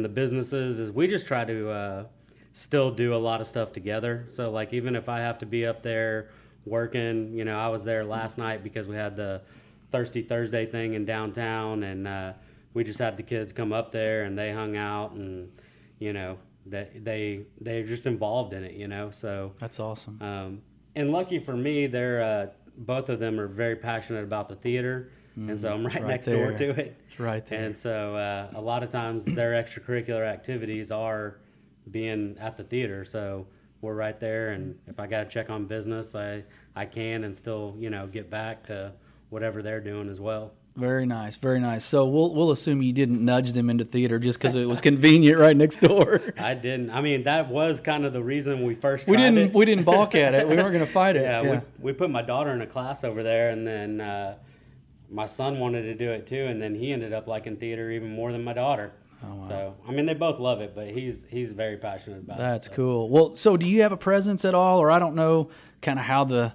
businesses is we just try to still do a lot of stuff together. So like, even if I have to be up there working, you know, I was there last night because we had the Thirsty Thursday thing in downtown, and we just had the kids come up there and they hung out, and you know, they're just involved in it, you know. So that's awesome. And lucky for me, they're both of them are very passionate about the theater, and so I'm right next door to it. It's right there. And so a lot of times their extracurricular activities are being at the theater, so we're right there. And if I gotta check on business, I can, and still, you know, get back to whatever they're doing as well. Very nice, very nice. So we'll assume you didn't nudge them into theater just because it was convenient right next door. I didn't. I mean, that was kind of the reason we first tried it. We didn't balk at it. We weren't going to fight it. Yeah. We put my daughter in a class over there, and then my son wanted to do it too, and then he ended up liking theater even more than my daughter. Oh, wow. So, I mean, they both love it, but he's very passionate about it. That's cool. Well, so do you have a presence at all? Or I don't know kind of how the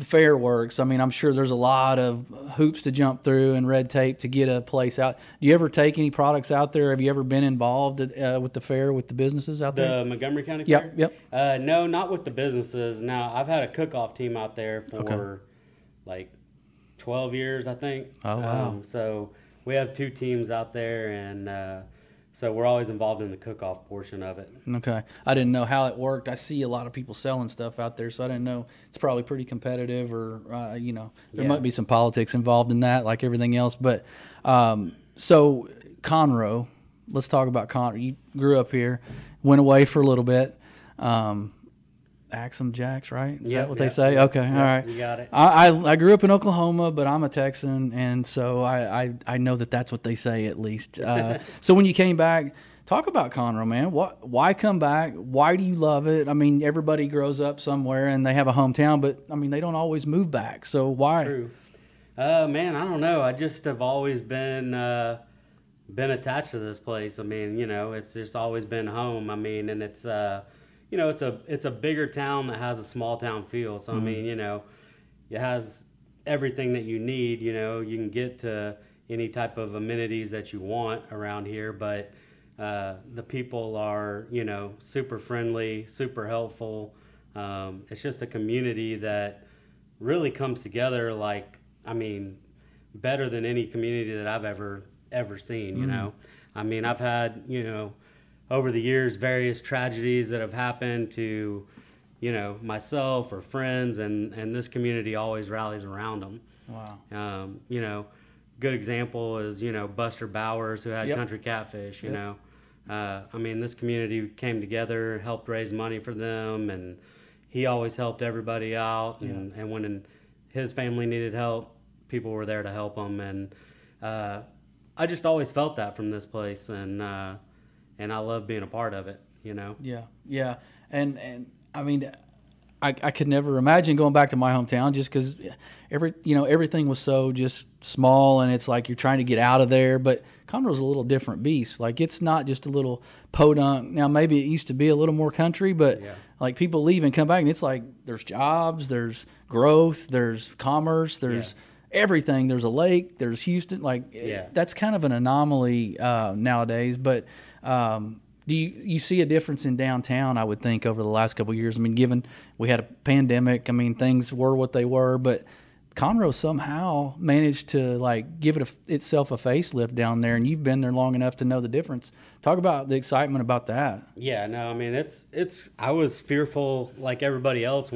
fair works. I mean, I'm sure there's a lot of hoops to jump through and red tape to get a place out. Do you ever take any products out there? Have you ever been involved with the fair, with the businesses out there? The Montgomery County Fair? Yep. No, not with the businesses. Now, I've had a cook-off team out there for, 12 years, I think. Oh, wow. So we have two teams out there, and so we're always involved in the cook-off portion of it. Okay. I didn't know how it worked. I see a lot of people selling stuff out there, so I didn't know. It's probably pretty competitive, or, there might be some politics involved in that, like everything else. But so Conroe, let's talk about Conroe. You grew up here, went away for a little bit. Axum Jacks, right? Is that what they say? Okay, all right. You got it. I grew up in Oklahoma, but I'm a Texan, and so I know that's what they say at least. So when you came back, talk about Conroe, man. Why come back? Why do you love it? I mean, everybody grows up somewhere, and they have a hometown, but, I mean, they don't always move back. So why? True. Man, I don't know. I just have always been attached to this place. I mean, it's just always been home. I mean, and it's... it's a bigger town that has a small town feel. So, I mean, it has everything that you need. You can get to any type of amenities that you want around here. But the people are, super friendly, super helpful. It's just a community that really comes together, better than any community that I've ever seen, you know. I mean, I've had, over the years, various tragedies that have happened to, myself or friends, and this community always rallies around them. Wow. Good example is, Buster Bowers, who had Country Catfish, know. This community came together, helped raise money for them, and he always helped everybody out. And, and when his family needed help, people were there to help them. And I just always felt that from this place. And I love being a part of it, Yeah. And I mean, I could never imagine going back to my hometown just because everything was so just small, and it's like you're trying to get out of there. But Conroe's a little different beast. Like, it's not just a little podunk. Now, maybe it used to be a little more country, but people leave and come back, and it's like there's jobs, there's growth, there's commerce, there's... Yeah. Everything. There's a lake, there's Houston, that's kind of an anomaly nowadays. But do you see a difference in downtown, I would think, over the last couple of years? I mean, given we had a pandemic, I mean, things were what they were, but Conroe somehow managed to give it itself a facelift down there, and you've been there long enough to know the difference. Talk about the excitement about that. Yeah, no, I mean, it's I was fearful like everybody else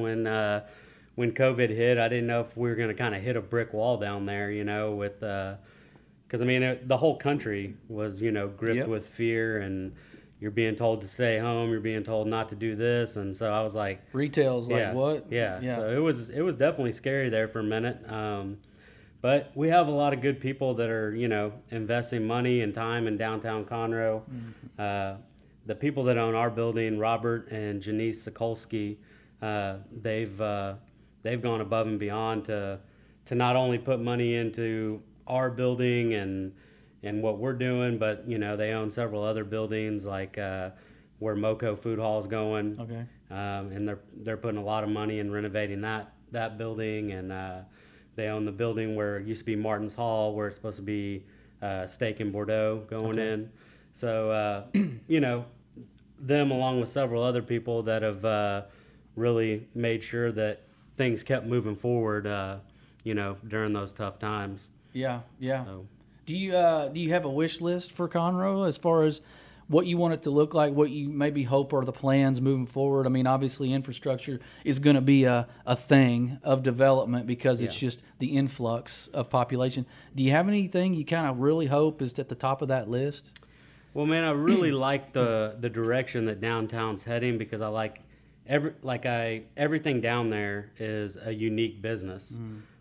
when COVID hit. I didn't know if we were going to kind of hit a brick wall down there, with, cause I mean, the whole country was, gripped with fear, and you're being told to stay home, you're being told not to do this. And so I was like, retail's like what? Yeah. So it was definitely scary there for a minute. But we have a lot of good people that are, investing money and time in downtown Conroe. Mm-hmm. The people that own our building, Robert and Janice Sikolsky, they've gone above and beyond to not only put money into our building and what we're doing, but they own several other buildings where Moco Food Hall is going. Okay. And they're putting a lot of money in renovating that building, and they own the building where it used to be Martin's Hall, where it's supposed to be Steak and Bordeaux going in. So them, along with several other people that have really made sure that things kept moving forward, during those tough times. Yeah. So. Do you have a wish list for Conroe as far as what you want it to look like, what you maybe hope are the plans moving forward? I mean, obviously infrastructure is going to be a thing of development because it's just the influx of population. Do you have anything you kind of really hope is at the top of that list? Well, man, I really like the direction that downtown's heading, because I like everything down there is a unique business.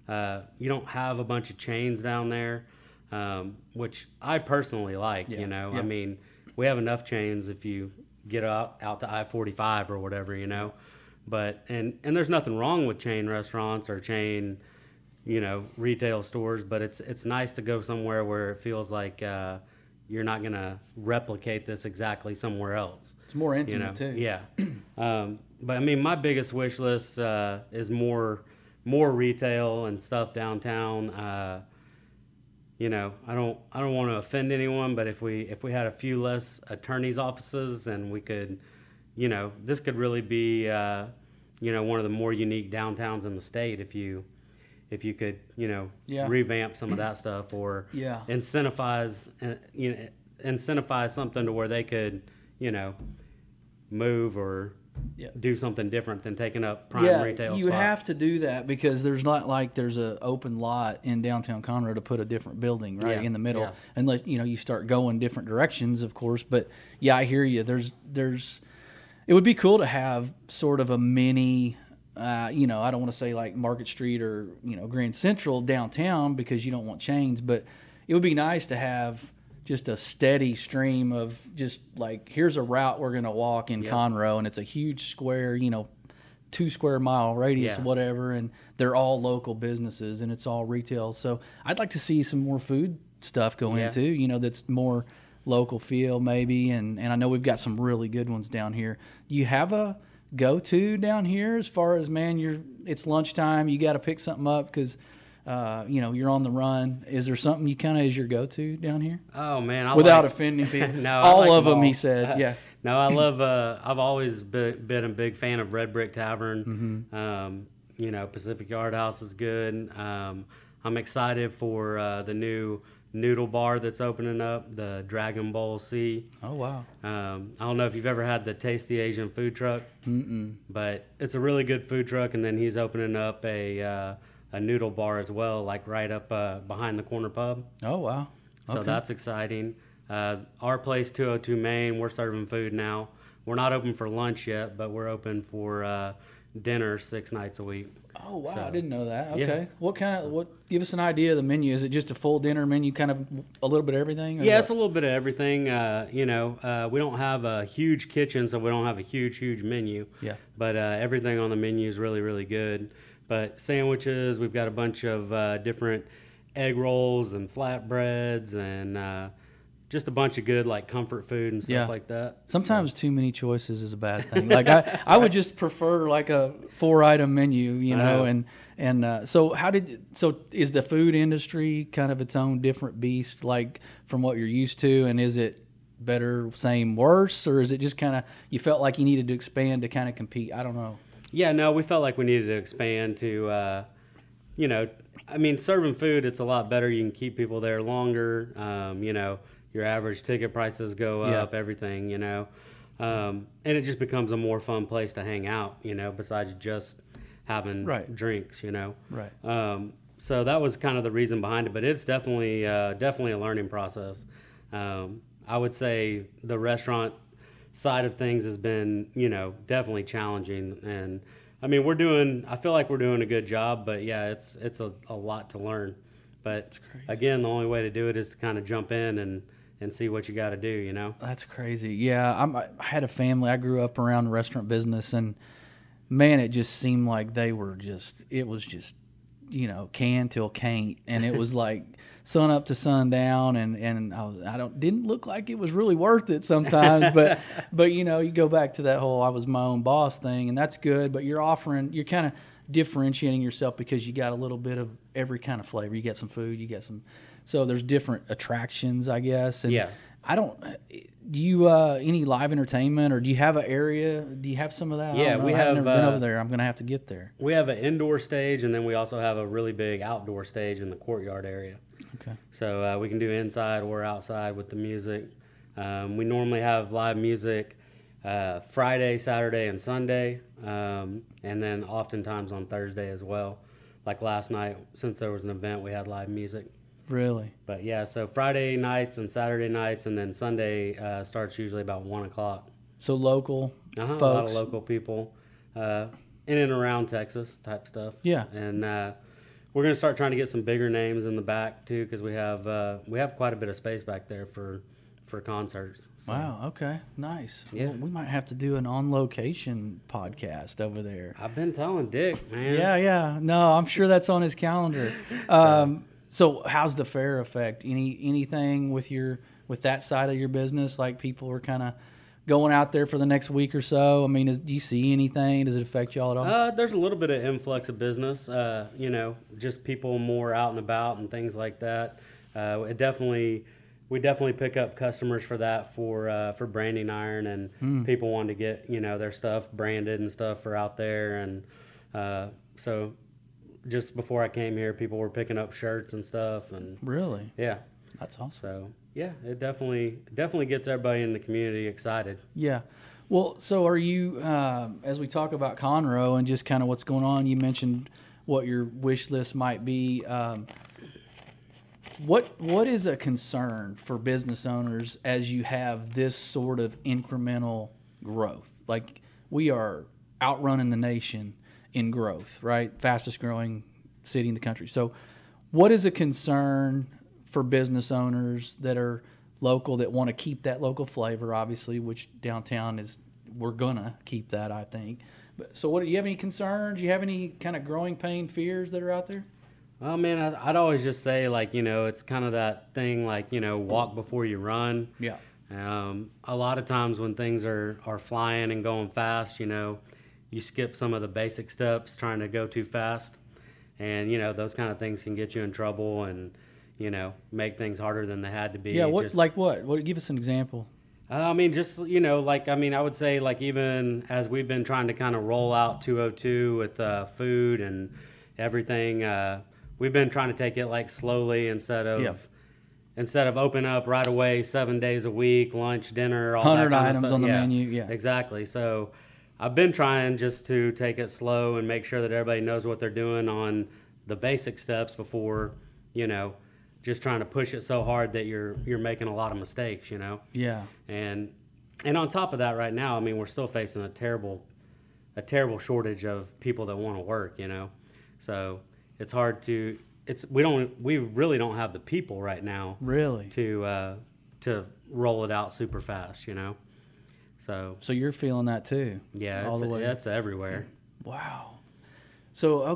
You don't have a bunch of chains down there, which I personally like. Yeah. I mean, we have enough chains if you get out to I-45 or whatever, But and there's nothing wrong with chain restaurants or chain, retail stores. But it's nice to go somewhere where it feels like you're not going to replicate this exactly somewhere else. It's more intimate, you know? Too. Yeah. But I mean, my biggest wish list is more retail and stuff downtown. You know, I don't want to offend anyone, but if we had a few less attorney's offices, and we could, you know, this could really be, you know, one of the more unique downtowns in the state if you could, you know, revamp some of that stuff, or incentivize something to where they could, you know, move or do something different than taking up prime retail you spot. Have to do that, because there's not like there's an open lot in downtown Conroe to put a different building in the middle, unless, you know, you start going different directions, of course. But I hear you. There's it would be cool to have sort of a mini, you know, I don't want to say like Market Street or, you know, Grand Central downtown, because you don't want chains, but it would be nice to have just a steady stream of just like, here's a route we're going to walk in Conroe, and it's a huge square, you know, 2 square mile radius, whatever, and they're all local businesses and it's all retail. So I'd like to see some more food stuff going too, you know, that's more local feel maybe. And I know we've got some really good ones down here. Do you have a go-to down here as far as, man, it's lunchtime, you got to pick something up because you know, you're on the run? Is there something you kind of is your go-to down here? Oh man, without offending people, no, all of them. He said, No, I love. I've always been a big fan of Red Brick Tavern. Mm-hmm. You know, Pacific Yard House is good. I'm excited for the new noodle bar that's opening up, the Dragon Bowl. Oh wow! I don't know if you've ever had the Tasty Asian food truck, but it's a really good food truck. And then he's opening up a noodle bar as well, like right up behind the Corner Pub. Oh, wow. Okay. So that's exciting. Our place, 202 Main, we're serving food now. We're not open for lunch yet, but we're open for dinner 6 nights a week. Oh, wow. So, I didn't know that. Okay. Yeah. Give us an idea of the menu. Is it just a full dinner menu, kind of a little bit of everything? Or it's a little bit of everything. You know, we don't have a huge kitchen, so we don't have a huge menu. Yeah. But everything on the menu is really, really good. But sandwiches, we've got a bunch of different egg rolls and flatbreads and just a bunch of good, like, comfort food and stuff like that. Sometimes too many choices is a bad thing. Like, I would just prefer, like, a 4-item menu, you know. So is the food industry kind of its own different beast, like, from what you're used to? And is it better, same, worse? Or is it just kind of you felt like you needed to expand to kind of compete? I don't know. Yeah, no, we felt like we needed to expand to, you know, I mean, serving food, it's a lot better. You can keep people there longer. You know, your average ticket prices go up, everything, you know. And it just becomes a more fun place to hang out, you know, besides just having drinks, you know. Right. So that was kind of the reason behind it. But it's definitely a learning process. I would say the restaurant side of things has been, you know, definitely challenging. And I mean, I feel like we're doing a good job, but it's a lot to learn. But again, the only way to do it is to kind of jump in and see what you got to do, you know? That's crazy. Yeah. I had a family. I grew up around restaurant business, and man, it just seemed like it was just, you know, can till can't. And it was like sun up to sundown, and didn't look like it was really worth it sometimes, but you know, you go back to that whole I was my own boss thing, and that's good, but you're kind of differentiating yourself because you got a little bit of every kind of flavor. You got some food, so there's different attractions, I guess. And do you any live entertainment, or do you have an area? Do you have some of that? Yeah, I've never been over there. I'm gonna have to get there. We have an indoor stage, and then we also have a really big outdoor stage in the courtyard area. Okay. So we can do inside or outside with the music. We normally have live music Friday, Saturday, and Sunday, and then oftentimes on Thursday as well. Like last night, since there was an event, we had live music. Really? But yeah, so Friday nights and Saturday nights, and then Sunday starts usually about 1 o'clock. So local folks. A lot of local people in and around Texas type stuff. Yeah. And we're going to start trying to get some bigger names in the back too, because we have quite a bit of space back there for concerts. So. Wow. Okay. Nice. Yeah. Well, we might have to do an on-location podcast over there. I've been telling Dick, man. Yeah. No, I'm sure that's on his calendar. So how's the fair affect anything with your with that side of your business? Like, people are kind of going out there for the next week or so. I mean, do you see anything? Does it affect y'all at all? There's a little bit of influx of business, just people more out and about and things like that. We definitely pick up customers for that for Branding Iron, and people want to get, their stuff branded and stuff for out there. And so just before I came here, people were picking up shirts and stuff. And really? Yeah. That's awesome. So, yeah, it definitely gets everybody in the community excited. Yeah. Well, so are you, as we talk about Conroe and just kind of what's going on, you mentioned what your wish list might be. What is a concern for business owners as you have this sort of incremental growth? Like, we are outrunning the nation in growth, right? Fastest growing city in the country. So what is a concern for business owners that are local, that want to keep that local flavor, obviously, which downtown is, we're going to keep that, I think. But, so do you have any concerns? Do you have any kind of growing pain fears that are out there? Well, man, I'd always just say, like, it's kind of that thing, like, walk before you run. Yeah. A lot of times when things are flying and going fast, you skip some of the basic steps trying to go too fast. And, those kind of things can get you in trouble and, make things harder than they had to be. Yeah, what? Give us an example. I would say, like, even as we've been trying to kind of roll out 202 with food and everything, we've been trying to take it like slowly instead of open up right away 7 days a week, lunch, dinner, all 100 items on the menu. Yeah, exactly. So I've been trying just to take it slow and make sure that everybody knows what they're doing on the basic steps before, just trying to push it so hard that you're making a lot of mistakes, Yeah. And on top of that, right now, I mean, we're still facing a terrible shortage of people that want to work, So it's hard to. We really don't have the people right now. Really. To roll it out super fast, So you're feeling that too. Yeah, that's everywhere. Wow. So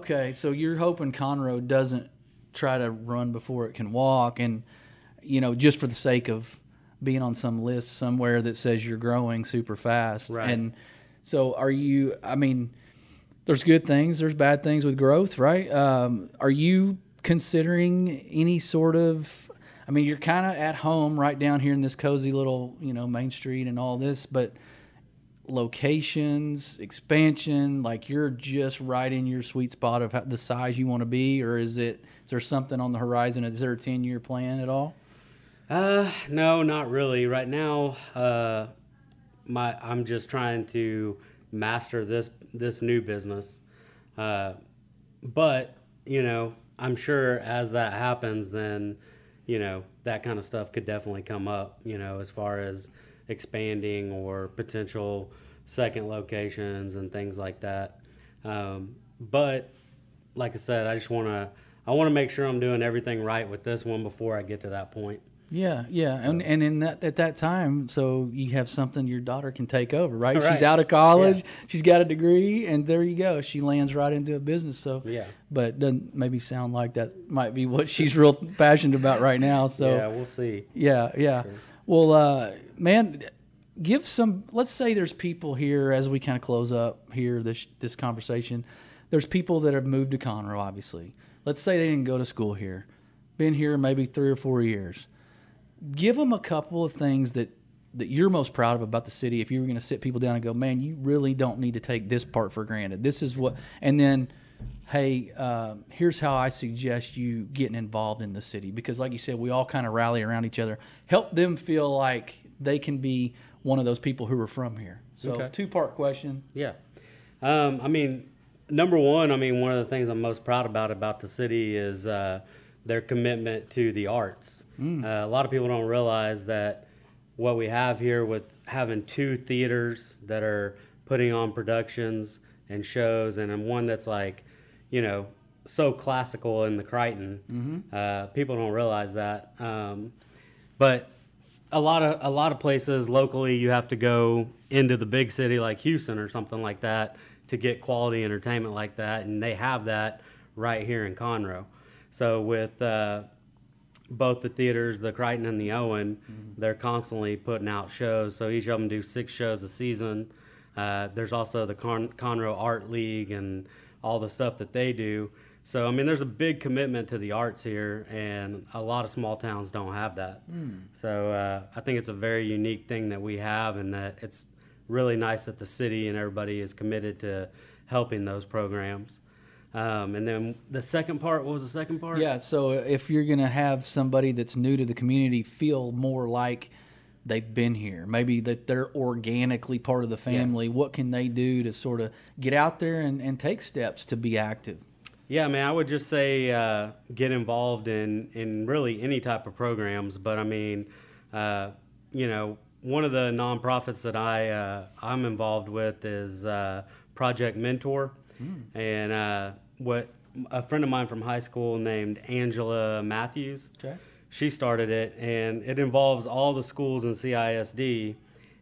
you're hoping Conroe doesn't try to run before it can walk, and just for the sake of being on some list somewhere that says you're growing super fast. Right. And so are you? I mean, there's good things, there's bad things with growth, right? Are you considering any sort of, you're kind of at home right down here in this cozy little, Main Street and all this, but locations, expansion, like you're just right in your sweet spot of the size you want to be, or is there something on the horizon? Is there a 10-year plan at all? No, not really. Right now, I'm just trying to master this new business, but I'm sure as that happens, then that kind of stuff could definitely come up, as far as expanding or potential second locations and things like that. But like I said, I want to make sure I'm doing everything right with this one before I get to that point. Yeah, and in that at that time, so you have something your daughter can take over, right? She's out of college, She's got a degree, and there you go. She lands right into a business. So yeah, but it doesn't maybe sound like that might be what she's real passionate about right now. So yeah, we'll see. Yeah. Sure. Well, man, let's say there's people here as we kind of close up here this conversation. There's people that have moved to Conroe, obviously. Let's say they didn't go to school here, been here maybe 3 or 4 years. Give them a couple of things that you're most proud of about the city. If you were going to sit people down and go, man, you really don't need to take this part for granted. This is what, and then, hey, here's how I suggest you getting involved in the city. Because like you said, we all kind of rally around each other. Help them feel like they can be one of those people who are from here. So okay. 2-part question. Yeah. Number one, one of the things I'm most proud about the city is their commitment to the arts. A lot of people don't realize that what we have here with having 2 theaters that are putting on productions and shows, and one that's like, so classical in the Crichton. Mm-hmm. People don't realize that. But a lot of places locally, you have to go into the big city like Houston or something like that to get quality entertainment like that, and they have that right here in Conroe. So with both the theaters, the Crichton and the Owen, mm-hmm. they're constantly putting out shows. So each of them do 6 shows a season. There's also the Conroe Art League and all the stuff that they do. So, I mean, there's a big commitment to the arts here, and a lot of small towns don't have that. Mm. So I think it's a very unique thing that we have, and that it's really nice that the city and everybody is committed to helping those programs. And then the second part, what was the second part? Yeah, so if you're going to have somebody that's new to the community feel more like they've been here, maybe that they're organically part of the family, yeah. what can they do to sort of get out there and take steps to be active? Yeah, I mean, I would just say get involved in really any type of programs. But, I mean, you know, one of the nonprofits that I'm involved with is Project Mentor. Mm. And what a friend of mine from high school named Angela Matthews, okay. she started it, and it involves all the schools in CISD.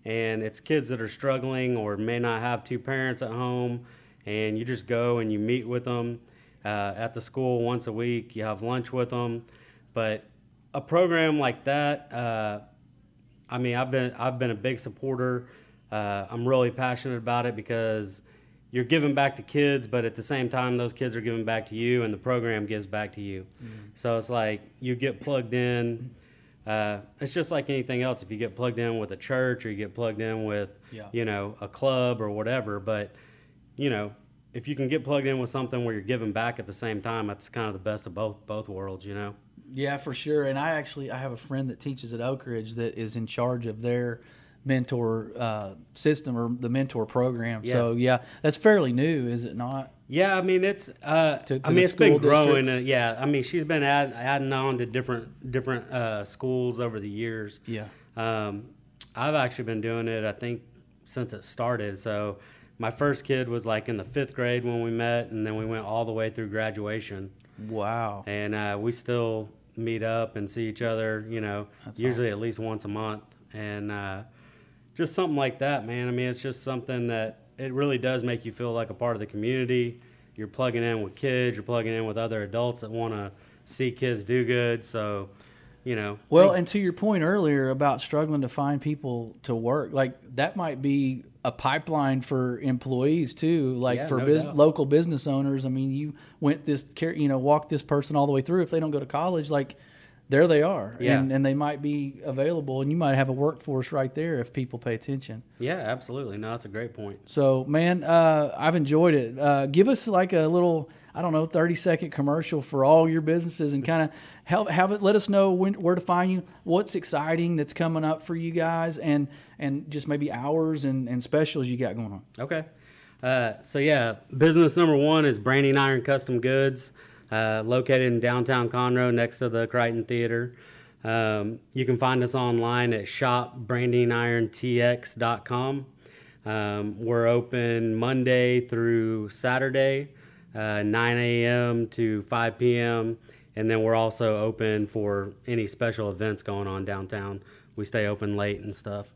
And it's kids that are struggling or may not have 2 parents at home, and you just go and you meet with them. At the school once a week, you have lunch with them. But a program like that, I mean, I've been a big supporter. I'm really passionate about it because you're giving back to kids, but at the same time, those kids are giving back to you, and the program gives back to you. Mm-hmm. So it's like you get plugged in. It's just like anything else. If you get plugged in with a church or you get plugged in with, yeah. you know, a club or whatever, but, you know, if you can get plugged in with something where you're giving back at the same time, that's kind of the best of both worlds, you know? Yeah, for sure. And I have a friend that teaches at Oak Ridge that is in charge of their mentor system or the mentor program. Yeah. So, yeah, that's fairly new, is it not? Yeah, I mean, it's it's been growing. Yeah, I mean, she's been adding on to different schools over the years. Yeah. I've actually been doing it, I think, since it started, so... My first kid was like in the 5th grade when we met, and then we went all the way through graduation. Wow. And we still meet up and see each other, you know, that's usually awesome. At least once a month. And just something like that, man. I mean, it's just something that it really does make you feel like a part of the community. You're plugging in with kids. You're plugging in with other adults that want to see kids do good. So, you know. Well, and to your point earlier about struggling to find people to work, like that might be a pipeline for employees too, like yeah, for local business owners. I mean, you walked this person all the way through. If they don't go to college, like there they are, yeah. and they might be available, and you might have a workforce right there if people pay attention. Yeah, absolutely. No, that's a great point. So, man, I've enjoyed it. Give us like a little, I don't know, 30-second commercial for all your businesses, and kind of have it. Let us know where to find you, what's exciting that's coming up for you guys, and just maybe hours and specials you got going on. Okay. So yeah, business number 1 is Branding Iron Custom Goods, located in downtown Conroe next to the Crichton Theater. You can find us online at shopbrandingirontx.com. We're open Monday through Saturday. 9 a.m. to 5 p.m. And then we're also open for any special events going on downtown. We stay open late and stuff.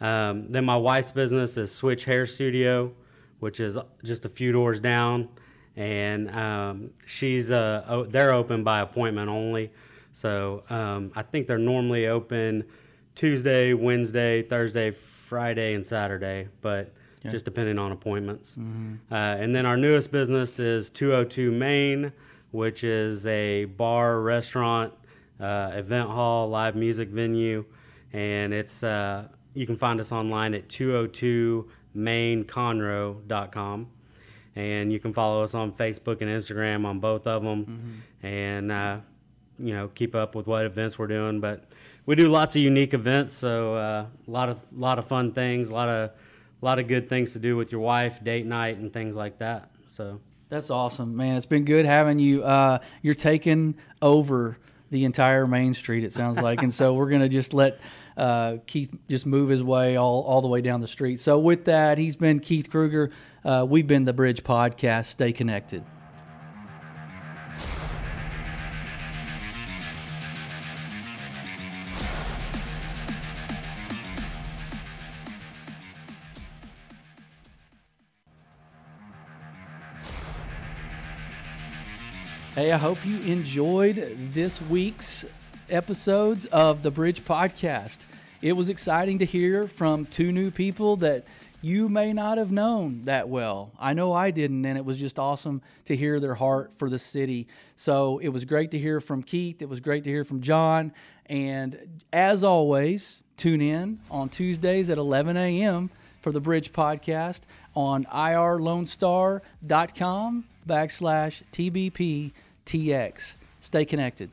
Then my wife's business is Switch Hair Studio, which is just a few doors down. And she's they're open by appointment only. So I think they're normally open Tuesday, Wednesday, Thursday, Friday, and Saturday. But yeah. Just depending on appointments. Mm-hmm. And then our newest business is 202 Main, which is a bar, restaurant, event hall, live music venue. And it's you can find us online at 202mainconroe.com. And you can follow us on Facebook and Instagram on both of them. Mm-hmm. And, you know, keep up with what events we're doing. But we do lots of unique events, so a lot of fun things, a lot of good things to do with your wife, date night, and things like that. So that's awesome, man. It's been good having you. You're taking over the entire Main Street, it sounds like. And so we're going to just let Keath just move his way all the way down the street. So with that, he's been Keath Krueger. We've been The Bridge Podcast. Stay connected. Hey, I hope you enjoyed this week's episodes of the Bridge Podcast. It was exciting to hear from two new people that you may not have known that well. I know I didn't, and it was just awesome to hear their heart for the city. So it was great to hear from Keath. It was great to hear from John. And as always, tune in on Tuesdays at 11 a.m. for the Bridge Podcast on irlonestar.com/TBPTX. Stay connected.